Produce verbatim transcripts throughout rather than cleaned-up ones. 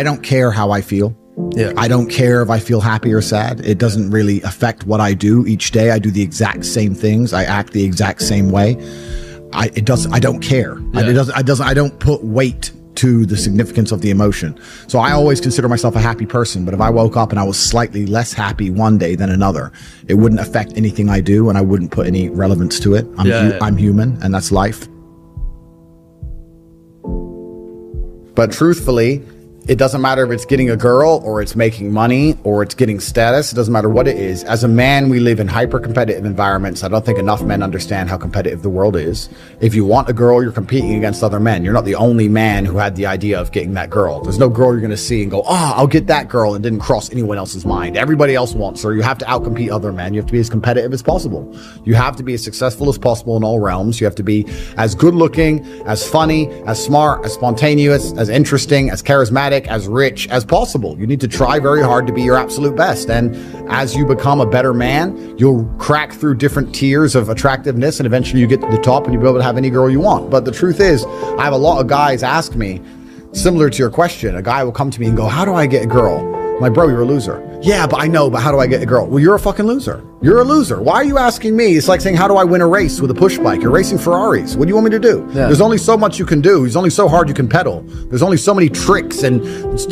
I don't care how I feel. Yeah. I don't care if I feel happy or sad. It doesn't really affect what I do each day. I do the exact same things. I act the exact same way. I it doesn't. I don't care. Yeah. I, it doesn't. I doesn't. I don't put weight to the significance of the emotion. So I always consider myself a happy person. But if I woke up and I was slightly less happy one day than another, it wouldn't affect anything I do, and I wouldn't put any relevance to it. I'm yeah, hu- yeah. I'm human, and that's life. But truthfully, it doesn't matter if it's getting a girl or it's making money or it's getting status. It doesn't matter what it is. As a man, we live in hyper-competitive environments. I don't think enough men understand how competitive the world is. If you want a girl, you're competing against other men. You're not the only man who had the idea of getting that girl. There's no girl you're going to see and go, oh, I'll get that girl, and didn't cross anyone else's mind. Everybody else wants her. You have to outcompete other men. You have to be as competitive as possible. You have to be as successful as possible in all realms. You have to be as good-looking, as funny, as smart, as spontaneous, as interesting, as charismatic, as rich as possible. You need to try very hard to be your absolute best. And as you become a better man, you'll crack through different tiers of attractiveness, and eventually you get to the top and you'll be able to have any girl you want. But the truth is, I have a lot of guys ask me, similar to your question, a guy will come to me and go, how do I get a girl? My bro, you're a loser. Yeah, but I know, but how do I get a girl? Well, you're a fucking loser. You're a loser. Why are you asking me? It's like saying, how do I win a race with a push bike? You're racing Ferraris. What do you want me to do? Yeah. There's only so much you can do. There's only so hard you can pedal. There's only so many tricks and,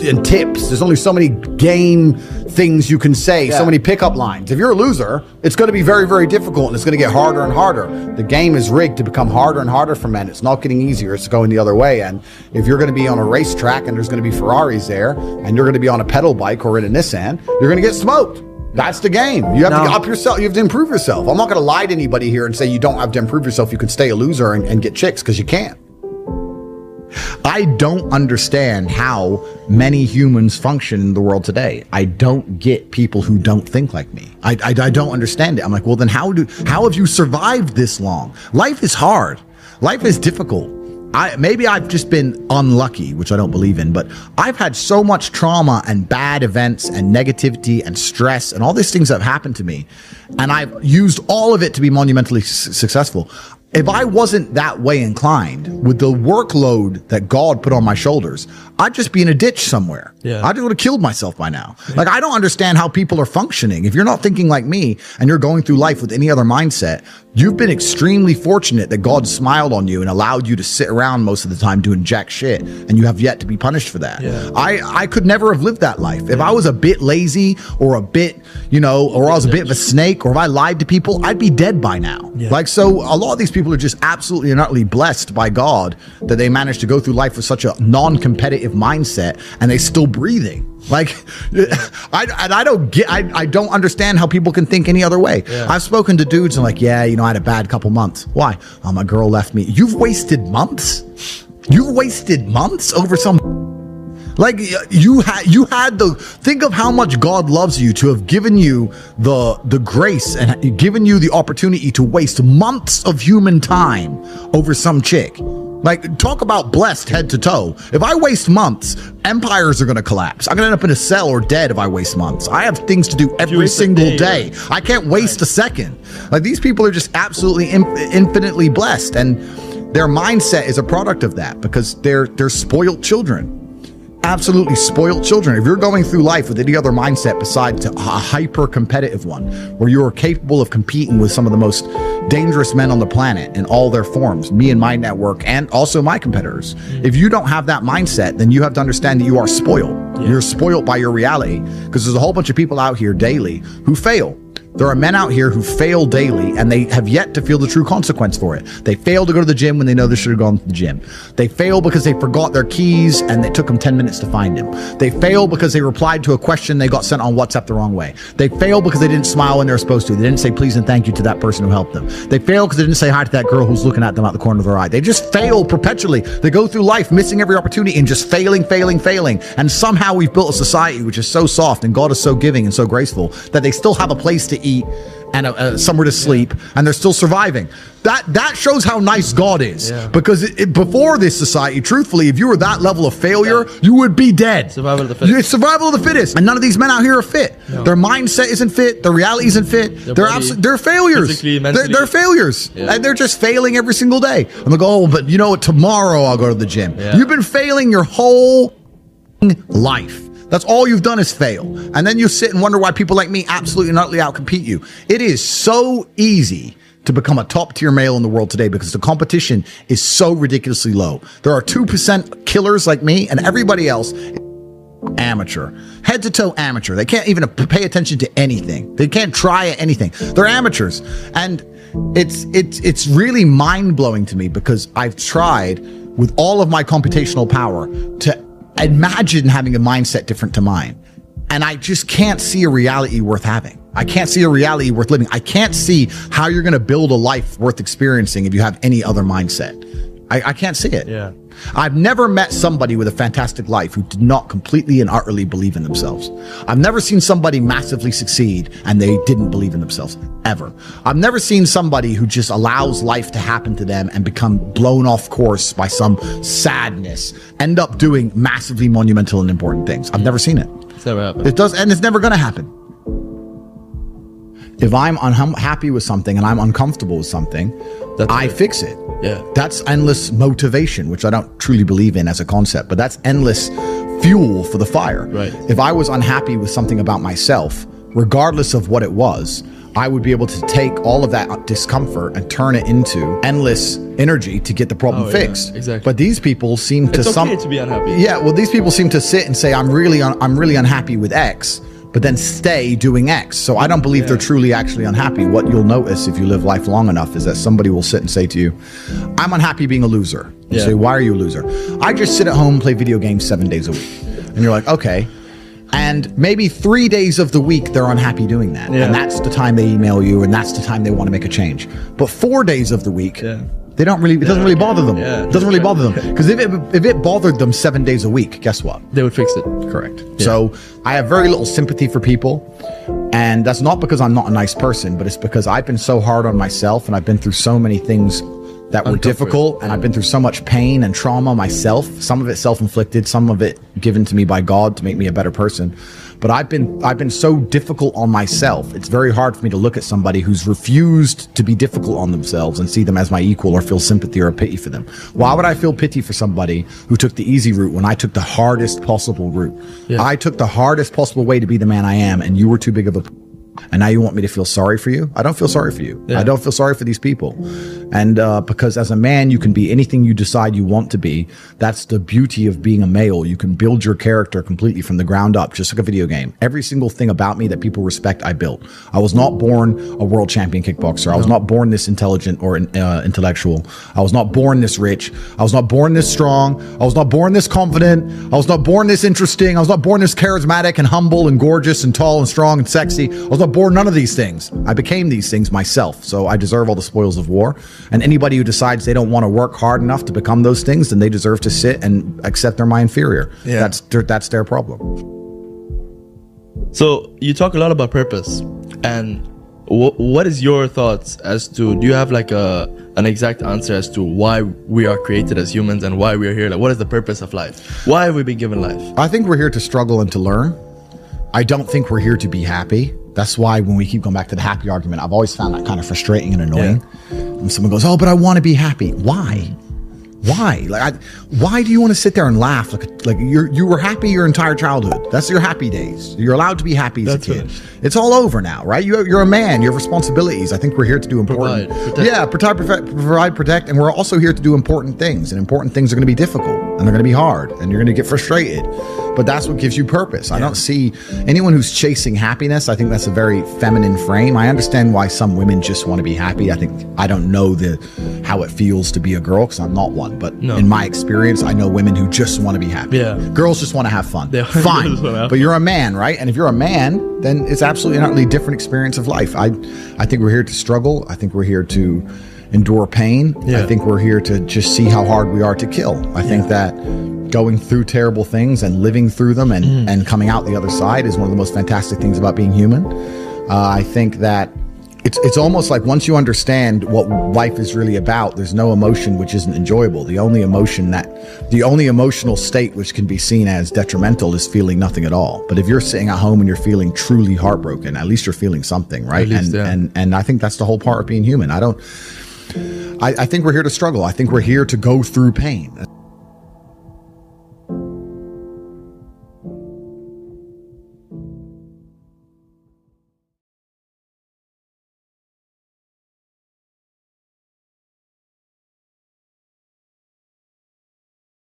and tips. There's only so many game things you can say, yeah. so many pickup lines. If you're a loser, it's going to be very, very difficult, and it's going to get harder and harder. The game is rigged to become harder and harder for men. It's not getting easier. It's going the other way. And if you're going to be on a racetrack and there's going to be Ferraris there, and you're going to be on a pedal bike or in a Nissan, you're going to get smoked. That's the game. You have no. to up yourself. You have to improve yourself. I'm not going to lie to anybody here and say you don't have to improve yourself. You can stay a loser and, and get chicks, because you can't. I don't understand how many humans function in the world today. I don't get people who don't think like me. I, I, I don't understand it. I'm like, well, then how do how have you survived this long? Life is hard. Life is difficult. I, maybe I've just been unlucky, which I don't believe in, but I've had so much trauma and bad events and negativity and stress and all these things that have happened to me, and I've used all of it to be monumentally su- successful. If I wasn't that way inclined, with the workload that God put on my shoulders, I'd just be in a ditch somewhere. Yeah. I would have killed myself by now. Yeah. Like, I don't understand how people are functioning. If you're not thinking like me and you're going through life with any other mindset, you've been extremely fortunate that God smiled on you and allowed you to sit around most of the time doing jack shit, and you have yet to be punished for that. Yeah. I, I could never have lived that life. If yeah. I was a bit lazy or a bit, you know, or I was a bit of a snake, or if I lied to people, I'd be dead by now. Yeah. Like, so a lot of these people People are just absolutely and utterly blessed by God that they managed to go through life with such a non-competitive mindset, and they're still breathing. Like, I, and I don't get, I, I don't understand how people can think any other way. Yeah. I've spoken to dudes and like, yeah, you know, I had a bad couple months. Why? Oh, my girl left me. You've wasted months. You've wasted months over some. Like, you had, you had the, think of how much God loves you to have given you the the grace and given you the opportunity to waste months of human time over some chick. Like, talk about blessed head to toe. If I waste months, empires are going to collapse. I'm going to end up in a cell or dead if I waste months. I have things to do every single day. day. I can't waste right. a second. Like, these people are just absolutely in, infinitely blessed. And their mindset is a product of that, because they're they're spoiled children. Absolutely spoiled children. If you're going through life with any other mindset besides a hyper competitive one, where you are capable of competing with some of the most dangerous men on the planet in all their forms, me and my network and also my competitors, if you don't have that mindset, then you have to understand that you are spoiled. Yeah. You're spoiled by your reality, because there's a whole bunch of people out here daily who fail. There are men out here who fail daily, and they have yet to feel the true consequence for it. They fail to go to the gym when they know they should have gone to the gym. They fail because they forgot their keys and it took them ten minutes to find them. They fail because they replied to a question they got sent on WhatsApp the wrong way. They fail because they didn't smile when they were supposed to. They didn't say please and thank you to that person who helped them. They fail because they didn't say hi to that girl who's looking at them out the corner of their eye. They just fail perpetually. They go through life missing every opportunity and just failing, failing, failing. And somehow we've built a society which is so soft, and God is so giving and so graceful, that they still have a place to eat eat and uh, somewhere to sleep, yeah. and they're still surviving. That that shows how nice God is, yeah. because it, it, before this society, truthfully, if you were that level of failure, yeah. you would be dead. Survival of the fittest. It's survival of the fittest, and none of these men out here are fit. No. Their mindset isn't fit. Their reality isn't fit. Their they're absolutely they're failures. They're, they're failures, yeah. and they're just failing every single day. I'm like, oh, but you know what? Tomorrow I'll go to the gym. Yeah. You've been failing your whole life. That's all you've done is fail. And then you sit and wonder why people like me absolutely and utterly outcompete you. It is so easy to become a top tier male in the world today because the competition is so ridiculously low. There are two percent killers like me, and everybody else is amateur, head to toe amateur. They can't even pay attention to anything. They can't try anything. They're amateurs. And it's, it's, it's really mind blowing to me because I've tried with all of my computational power to imagine having a mindset different to mine. And I just can't see a reality worth having. I can't see a reality worth living. I can't see how you're going to build a life worth experiencing if you have any other mindset. I, I can't see it. Yeah. I've never met somebody with a fantastic life who did not completely and utterly believe in themselves. I've never seen somebody massively succeed and they didn't believe in themselves, ever. I've never seen somebody who just allows life to happen to them and become blown off course by some sadness, end up doing massively monumental and important things. I've never seen it. It's never happened. It does, and it's never going to happen. If I'm unhappy with something and I'm uncomfortable with something, that's I it. fix it. Yeah. That's endless motivation, which I don't truly believe in as a concept, but that's endless fuel for the fire. Right. If I was unhappy with something about myself, regardless of what it was, I would be able to take all of that discomfort and turn it into endless energy to get the problem oh, fixed. Yeah, exactly. But these people seem it's to okay some to be unhappy. Yeah. Well, these people seem to sit and say, I'm really, un I'm really unhappy with X, but then stay doing X. So I don't believe yeah. they're truly actually unhappy. What you'll notice if you live life long enough is that somebody will sit and say to you, I'm unhappy being a loser. You yeah. say, why are you a loser? I just sit at home, play video games seven days a week. And you're like, okay. And maybe three days of the week, they're unhappy doing that. Yeah. And that's the time they email you. And that's the time they want to make a change. But four days of the week, yeah. they don't really, it doesn't really bother them. Yeah, it doesn't really bother them. Because if it, if it bothered them seven days a week, guess what? They would fix it. Correct. Yeah. So I have very little sympathy for people. And that's not because I'm not a nice person, but it's because I've been so hard on myself and I've been through so many things that were difficult. And I've been through so much pain and trauma myself. Some of it self-inflicted, some of it given to me by God to make me a better person. But I've been, I've been so difficult on myself. It's very hard for me to look at somebody who's refused to be difficult on themselves and see them as my equal or feel sympathy or pity for them. Why would I feel pity for somebody who took the easy route when I took the hardest possible route? Yeah. I took the hardest possible way to be the man I am, and you were too big of a... And now you want me to feel sorry for you? I don't feel sorry for you. Yeah. I don't feel sorry for these people. And uh, because as a man, you can be anything you decide you want to be. That's the beauty of being a male. You can build your character completely from the ground up, just like a video game. Every single thing about me that people respect, I built. I was not born a world champion kickboxer. I was not born this intelligent or uh, intellectual. I was not born this rich. I was not born this strong. I was not born this confident. I was not born this interesting. I was not born this charismatic and humble and gorgeous and tall and strong and sexy. I was not born none of these things. I became these things myself, so I deserve all the spoils of war. And anybody who decides they don't want to work hard enough to become those things, then they deserve to sit and accept they're my inferior. Yeah. That's their, that's their problem. So you talk a lot about purpose, and wh what is your thoughts as to, do you have like a an exact answer as to why we are created as humans and why we are here? Like, what is the purpose of life? Why have we been given life? I think we're here to struggle and to learn. I don't think we're here to be happy. That's why when we keep going back to the happy argument, I've always found that kind of frustrating and annoying. Yeah. When someone goes, oh, but I want to be happy. Why? Why? Like, I, why do you want to sit there and laugh? Like, like you're, you were happy your entire childhood. That's your happy days. You're allowed to be happy as That's a kid. It. It's all over now, right? You, you're a man. You have responsibilities. I think we're here to do important. Provide, protect. Yeah, provide, provide, protect. And we're also here to do important things. And important things are going to be difficult. And they're going to be hard, and you're going to get frustrated, but that's what gives you purpose. Yeah. I don't see anyone who's chasing happiness. I think that's a very feminine frame. I understand why some women just want to be happy. I think I don't know the how it feels to be a girl because I'm not one, but no. in my experience, I know women who just want to be happy. Yeah. Girls just want to have fun. Yeah. Fine, but you're a man, right? And if you're a man, then it's absolutely not really different experience of life. I, I think we're here to struggle. I think we're here to endure pain. Yeah. I think we're here to just see how hard we are to kill. I yeah. think that going through terrible things and living through them and, mm. and coming out the other side is one of the most fantastic things about being human. Uh, I think that it's, it's almost like once you understand what life is really about, there's no emotion which isn't enjoyable. The only emotion that, the only emotional state which can be seen as detrimental is feeling nothing at all. But if you're sitting at home and you're feeling truly heartbroken, at least you're feeling something, right? Least, and, yeah. and, and I think that's the whole part of being human. I don't, I, I think we're here to struggle. I think we're here to go through pain.